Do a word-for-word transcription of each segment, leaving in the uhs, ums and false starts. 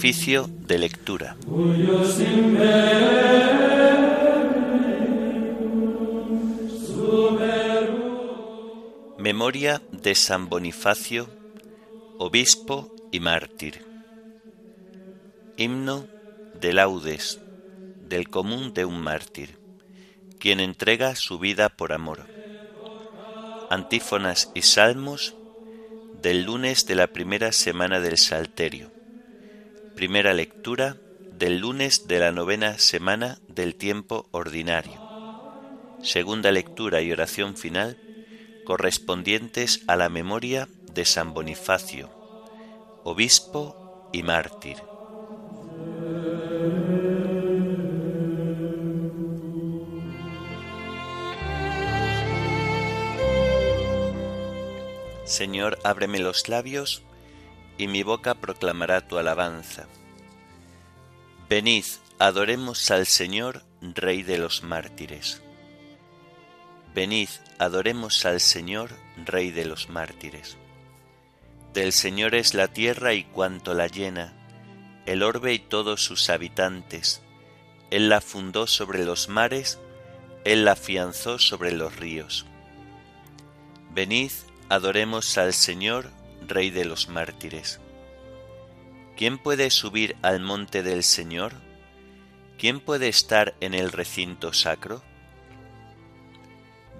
oficio de lectura. Memoria de San Bonifacio, obispo y mártir. Himno de laudes del común de un mártir, quien entrega su vida por amor. Antífonas y salmos del lunes de la primera semana del Salterio. Primera lectura del lunes de la novena semana del tiempo ordinario. Segunda lectura y oración final correspondientes a la memoria de San Bonifacio, obispo y mártir. Señor, ábreme los labios, y mi boca proclamará tu alabanza. Venid, adoremos al Señor, Rey de los mártires. Venid, adoremos al Señor, Rey de los mártires. Del Señor es la tierra y cuanto la llena, el orbe y todos sus habitantes. Él la fundó sobre los mares, Él la afianzó sobre los ríos. Venid, adoremos al Señor, Rey de los mártires. ¿Quién puede subir al monte del Señor? ¿Quién puede estar en el recinto sacro?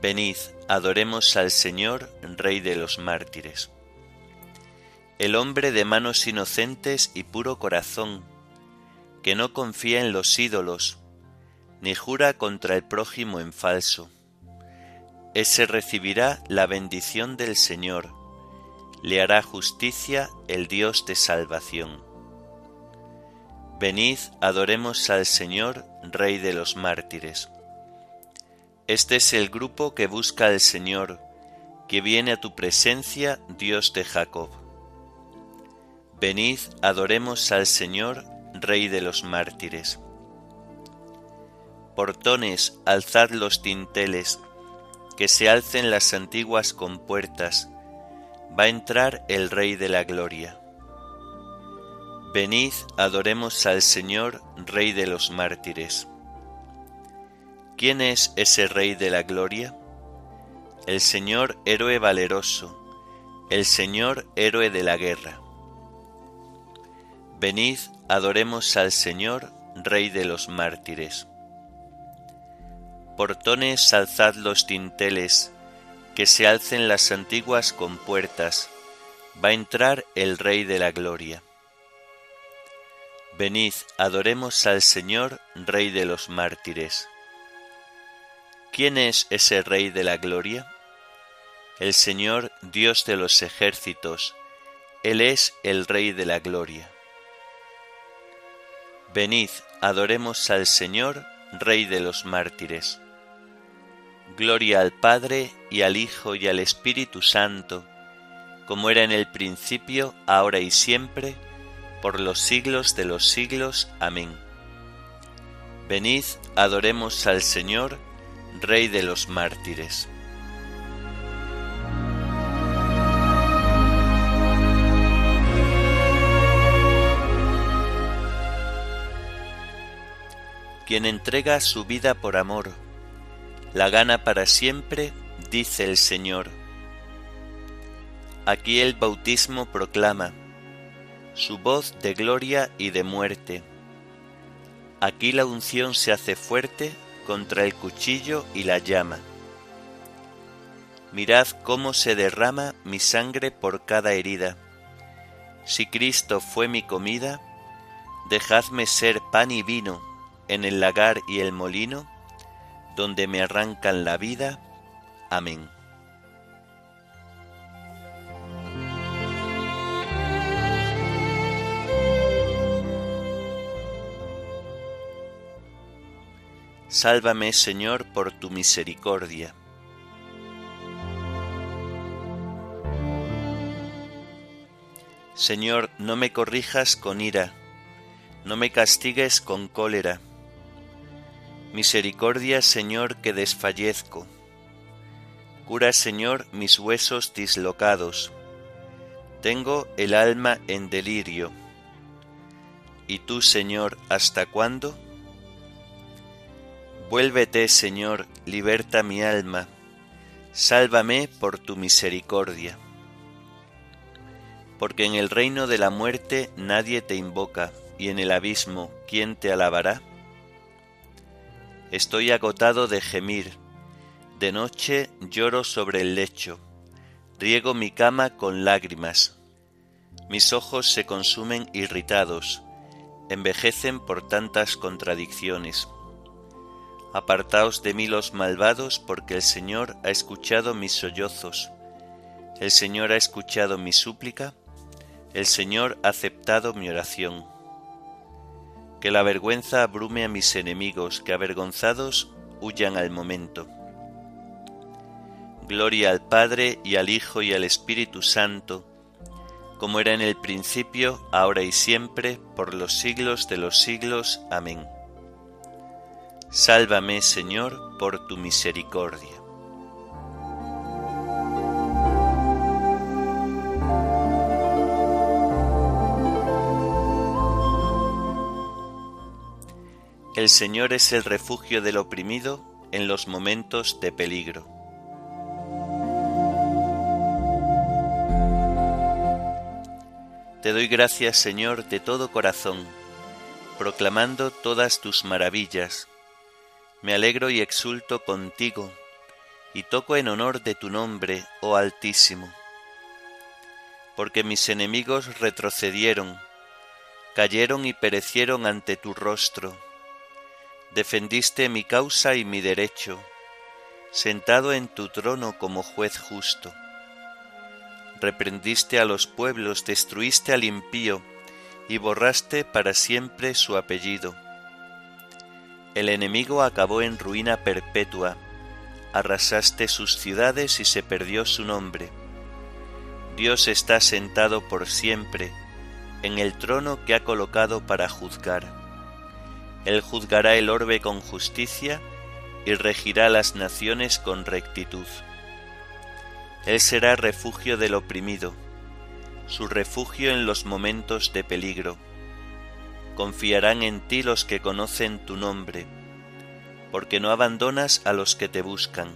Venid, adoremos al Señor, Rey de los mártires. El hombre de manos inocentes y puro corazón, que no confía en los ídolos, ni jura contra el prójimo en falso. Ese recibirá la bendición del Señor, le hará justicia el Dios de salvación. Venid, adoremos al Señor, Rey de los mártires. Este es el grupo que busca al Señor, que viene a tu presencia, Dios de Jacob. Venid, adoremos al Señor, Rey de los mártires. Portones, alzad los dinteles, que se alcen las antiguas compuertas, va a entrar el Rey de la Gloria. Venid, adoremos al Señor, Rey de los mártires. ¿Quién es ese Rey de la Gloria? El Señor héroe valeroso, el Señor héroe de la guerra. Venid, adoremos al Señor, Rey de los mártires. Portones, alzad los dinteles, que se alcen las antiguas compuertas, va a entrar el Rey de la Gloria. Venid, adoremos al Señor, Rey de los mártires. ¿Quién es ese Rey de la Gloria? El Señor, Dios de los ejércitos, Él es el Rey de la Gloria. Venid, adoremos al Señor, Rey de los mártires. Gloria al Padre, y al Hijo, y al Espíritu Santo, como era en el principio, ahora y siempre, por los siglos de los siglos. Amén. Venid, adoremos al Señor, Rey de los mártires. Quien entrega su vida por amor, la gana para siempre, dice el Señor. Aquí el bautismo proclama su voz de gloria y de muerte. Aquí la unción se hace fuerte contra el cuchillo y la llama. Mirad cómo se derrama mi sangre por cada herida. Si Cristo fue mi comida, dejadme ser pan y vino en el lagar y el molino, donde me arrancan la vida. Amén. Sálvame, Señor, por tu misericordia. Señor, no me corrijas con ira, no me castigues con cólera. Misericordia, Señor, que desfallezco. Cura, Señor, mis huesos dislocados. Tengo el alma en delirio. ¿Y tú, Señor, hasta cuándo? Vuélvete, Señor, liberta mi alma, sálvame por tu misericordia. Porque en el reino de la muerte nadie te invoca, y en el abismo, ¿quién te alabará? Estoy agotado de gemir, de noche lloro sobre el lecho, riego mi cama con lágrimas. Mis ojos se consumen irritados, envejecen por tantas contradicciones. Apartaos de mí los malvados, porque el Señor ha escuchado mis sollozos. El Señor ha escuchado mi súplica, el Señor ha aceptado mi oración. Que la vergüenza abrume a mis enemigos, que avergonzados huyan al momento. Gloria al Padre, y al Hijo, y al Espíritu Santo, como era en el principio, ahora y siempre, por los siglos de los siglos. Amén. Sálvame, Señor, por tu misericordia. El Señor es el refugio del oprimido en los momentos de peligro. Te doy gracias, Señor, de todo corazón, proclamando todas tus maravillas. Me alegro y exulto contigo, y toco en honor de tu nombre, oh Altísimo. Porque mis enemigos retrocedieron, cayeron y perecieron ante tu rostro. Defendiste mi causa y mi derecho, sentado en tu trono como juez justo. Reprendiste a los pueblos, destruiste al impío, y borraste para siempre su apellido. El enemigo acabó en ruina perpetua, arrasaste sus ciudades y se perdió su nombre. Dios está sentado por siempre en el trono que ha colocado para juzgar. Él juzgará el orbe con justicia y regirá las naciones con rectitud. Él será refugio del oprimido, su refugio en los momentos de peligro. Confiarán en ti los que conocen tu nombre, porque no abandonas a los que te buscan.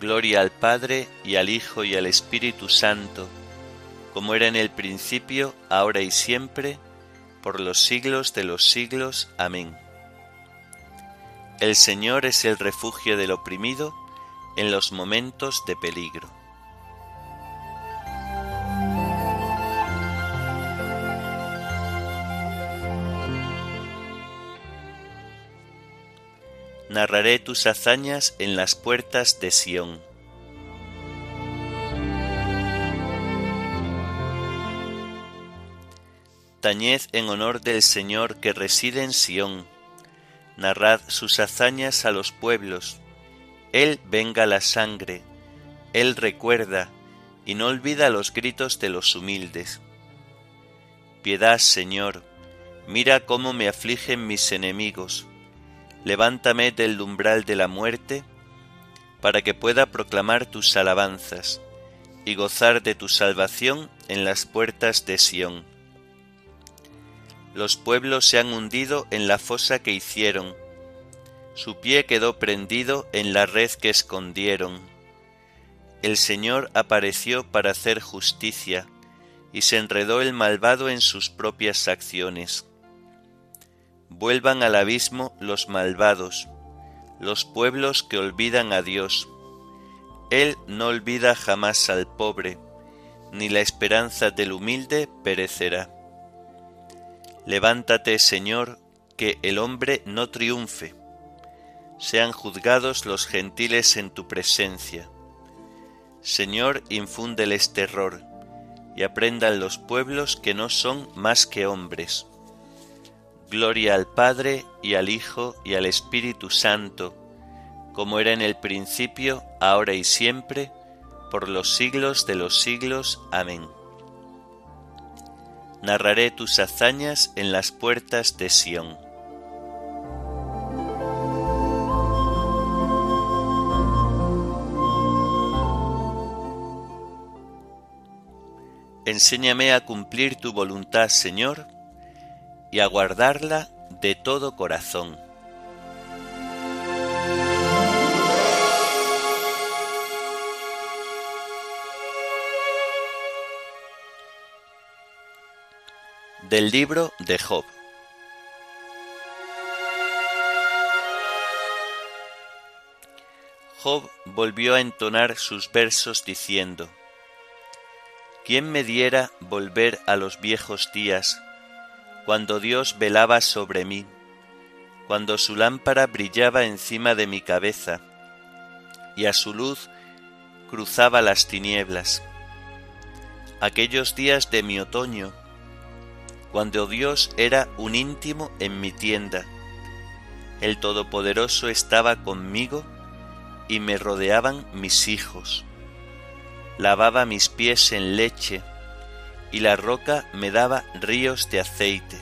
Gloria al Padre, y al Hijo, y al Espíritu Santo, como era en el principio, ahora y siempre, por los siglos de los siglos. Amén. El Señor es el refugio del oprimido en los momentos de peligro. Narraré tus hazañas en las puertas de Sión. Tañed en honor del Señor que reside en Sión. Narrad sus hazañas a los pueblos. Él venga la sangre, Él recuerda y no olvida los gritos de los humildes. Piedad, Señor, mira cómo me afligen mis enemigos. Levántame del umbral de la muerte, para que pueda proclamar tus alabanzas y gozar de tu salvación en las puertas de Sión. Los pueblos se han hundido en la fosa que hicieron, su pie quedó prendido en la red que escondieron. El Señor apareció para hacer justicia, y se enredó el malvado en sus propias acciones. Vuelvan al abismo los malvados, los pueblos que olvidan a Dios. Él no olvida jamás al pobre, ni la esperanza del humilde perecerá. Levántate, Señor, que el hombre no triunfe. Sean juzgados los gentiles en tu presencia. Señor, infúndeles terror, y aprendan los pueblos que no son más que hombres. Gloria al Padre, y al Hijo, y al Espíritu Santo, como era en el principio, ahora y siempre, por los siglos de los siglos. Amén. Narraré tus hazañas en las puertas de Sión. Enséñame a cumplir tu voluntad, Señor, y a guardarla de todo corazón. Del libro de Job. Job volvió a entonar sus versos diciendo: ¿Quién me diera volver a los viejos días, cuando Dios velaba sobre mí, cuando su lámpara brillaba encima de mi cabeza, y a su luz cruzaba las tinieblas? Aquellos días de mi otoño, cuando Dios era un íntimo en mi tienda, el Todopoderoso estaba conmigo y me rodeaban mis hijos. Lavaba mis pies en leche, y la roca me daba ríos de aceite.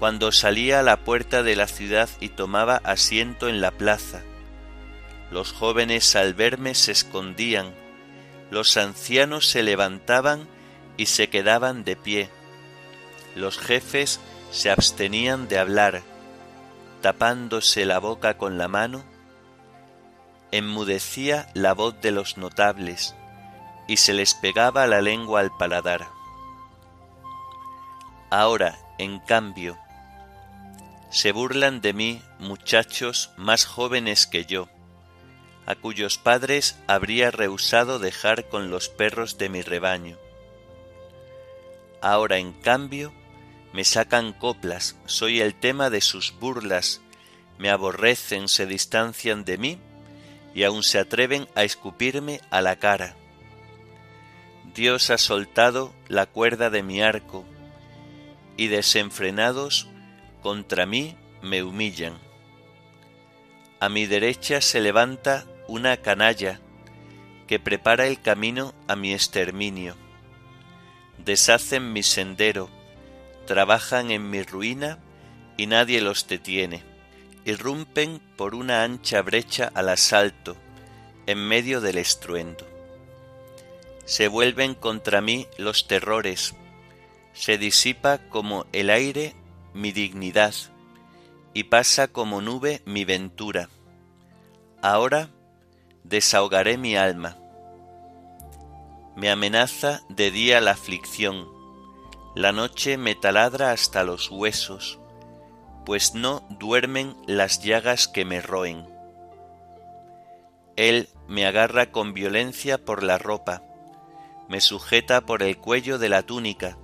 Cuando salía a la puerta de la ciudad y tomaba asiento en la plaza, los jóvenes al verme se escondían, los ancianos se levantaban y se quedaban de pie, los jefes se abstenían de hablar, tapándose la boca con la mano. Enmudecía la voz de los notables, y se les pegaba la lengua al paladar. Ahora, en cambio, se burlan de mí muchachos más jóvenes que yo, a cuyos padres habría rehusado dejar con los perros de mi rebaño. Ahora, en cambio, me sacan coplas, soy el tema de sus burlas, me aborrecen, se distancian de mí, y aún se atreven a escupirme a la cara. Dios ha soltado la cuerda de mi arco, y desenfrenados contra mí me humillan. A mi derecha se levanta una canalla que prepara el camino a mi exterminio. Deshacen mi sendero, trabajan en mi ruina y nadie los detiene. Irrumpen por una ancha brecha al asalto, en medio del estruendo. Se vuelven contra mí los terrores, se disipa como el aire mi dignidad, y pasa como nube mi ventura. Ahora desahogaré mi alma. Me amenaza de día la aflicción, la noche me taladra hasta los huesos, pues no duermen las llagas que me roen. Él me agarra con violencia por la ropa, me sujeta por el cuello de la túnica,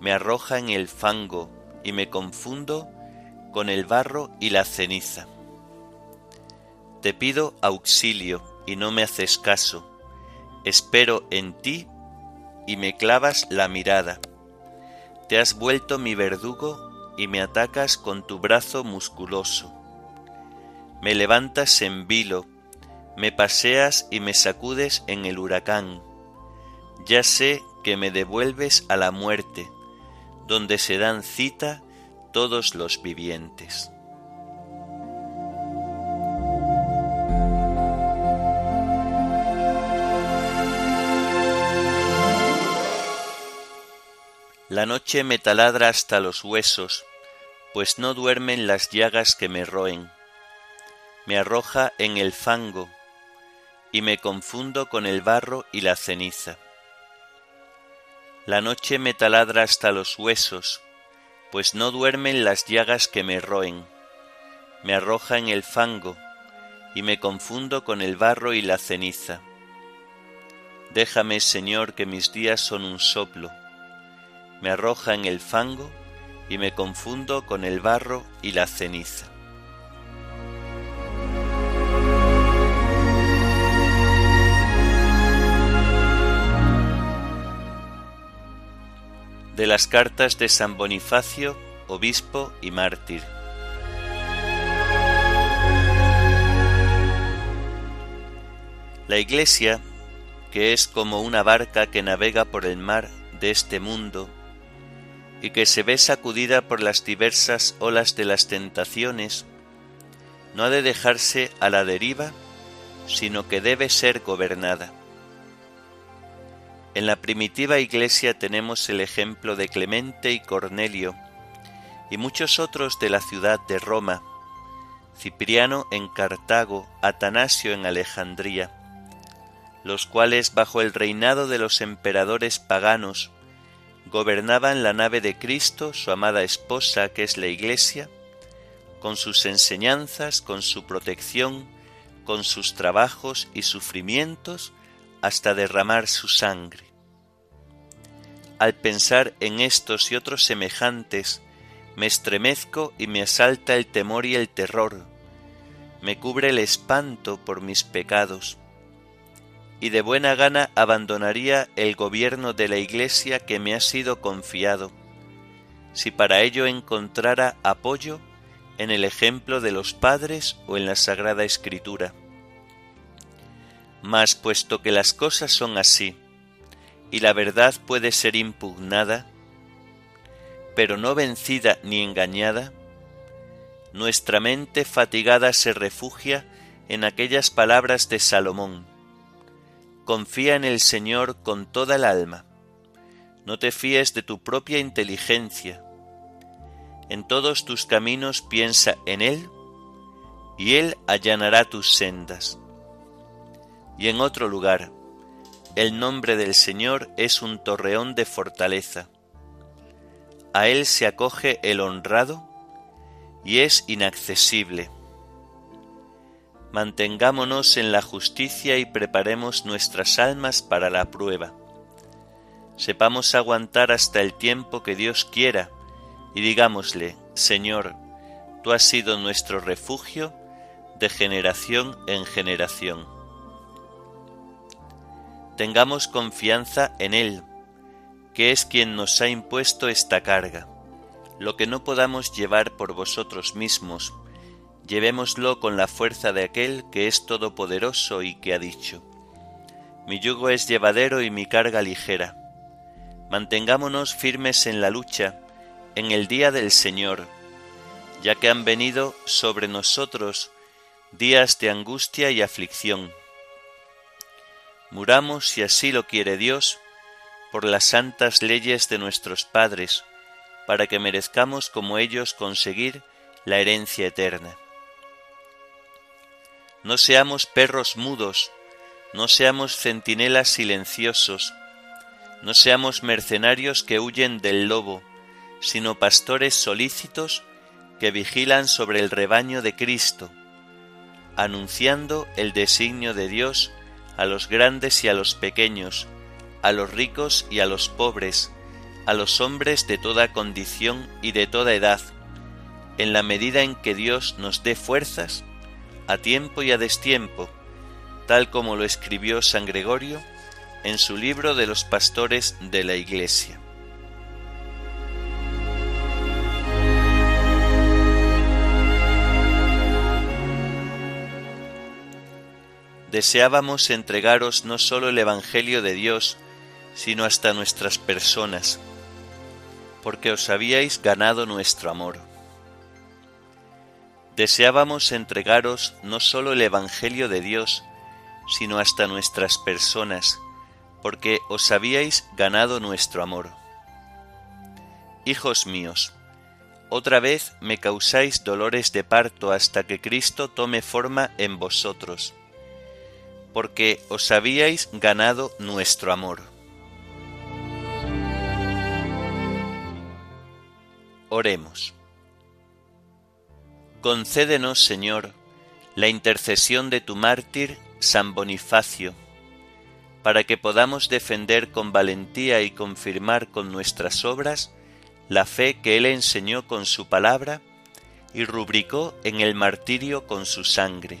me arroja en el fango y me confundo con el barro y la ceniza. Te pido auxilio y no me haces caso, espero en ti y me clavas la mirada. Te has vuelto mi verdugo y me atacas con tu brazo musculoso. Me levantas en vilo, me paseas y me sacudes en el huracán. Ya sé que me devuelves a la muerte, donde se dan cita todos los vivientes. La noche me taladra hasta los huesos, pues no duermen las llagas que me roen. Me arroja en el fango, y me confundo con el barro y la ceniza. La noche me taladra hasta los huesos, pues no duermen las llagas que me roen. Me arroja en el fango, y me confundo con el barro y la ceniza. Déjame, Señor, que mis días son un soplo. Me arroja en el fango y me confundo con el barro y la ceniza. De las cartas de San Bonifacio, obispo y mártir. La Iglesia, que es como una barca que navega por el mar de este mundo, y que se ve sacudida por las diversas olas de las tentaciones, no ha de dejarse a la deriva, sino que debe ser gobernada. En la primitiva Iglesia tenemos el ejemplo de Clemente y Cornelio, y muchos otros de la ciudad de Roma, Cipriano en Cartago, Atanasio en Alejandría, los cuales bajo el reinado de los emperadores paganos gobernaban la nave de Cristo, su amada esposa, que es la Iglesia, con sus enseñanzas, con su protección, con sus trabajos y sufrimientos, hasta derramar su sangre. Al pensar en estos y otros semejantes, me estremezco y me asalta el temor y el terror, me cubre el espanto por mis pecados, y de buena gana abandonaría el gobierno de la Iglesia que me ha sido confiado, si para ello encontrara apoyo en el ejemplo de los padres o en la Sagrada Escritura. Mas puesto que las cosas son así, y la verdad puede ser impugnada, pero no vencida ni engañada, nuestra mente fatigada se refugia en aquellas palabras de Salomón: confía en el Señor con toda el alma, no te fíes de tu propia inteligencia, en todos tus caminos piensa en Él, y Él allanará tus sendas. Y en otro lugar, el nombre del Señor es un torreón de fortaleza. A Él se acoge el honrado y es inaccesible. Mantengámonos en la justicia y preparemos nuestras almas para la prueba. Sepamos aguantar hasta el tiempo que Dios quiera y digámosle: Señor, tú has sido nuestro refugio de generación en generación. Tengamos confianza en Él, que es quien nos ha impuesto esta carga. Lo que no podamos llevar por vosotros mismos, llevémoslo con la fuerza de aquel que es todopoderoso y que ha dicho: mi yugo es llevadero y mi carga ligera. Mantengámonos firmes en la lucha, en el día del Señor, ya que han venido sobre nosotros días de angustia y aflicción. Muramos, si así lo quiere Dios, por las santas leyes de nuestros padres, para que merezcamos como ellos conseguir la herencia eterna. No seamos perros mudos, no seamos centinelas silenciosos, no seamos mercenarios que huyen del lobo, sino pastores solícitos que vigilan sobre el rebaño de Cristo, anunciando el designio de Dios a los grandes y a los pequeños, a los ricos y a los pobres, a los hombres de toda condición y de toda edad, en la medida en que Dios nos dé fuerzas, a tiempo y a destiempo, tal como lo escribió San Gregorio en su libro de los pastores de la Iglesia. Deseábamos entregaros no solo el Evangelio de Dios, sino hasta nuestras personas, porque os habíais ganado nuestro amor. Deseábamos entregaros no solo el Evangelio de Dios, sino hasta nuestras personas, porque os habíais ganado nuestro amor. Hijos míos, otra vez me causáis dolores de parto hasta que Cristo tome forma en vosotros, porque os habíais ganado nuestro amor. Oremos. Concédenos, Señor, la intercesión de tu mártir, San Bonifacio, para que podamos defender con valentía y confirmar con nuestras obras la fe que él enseñó con su palabra y rubricó en el martirio con su sangre.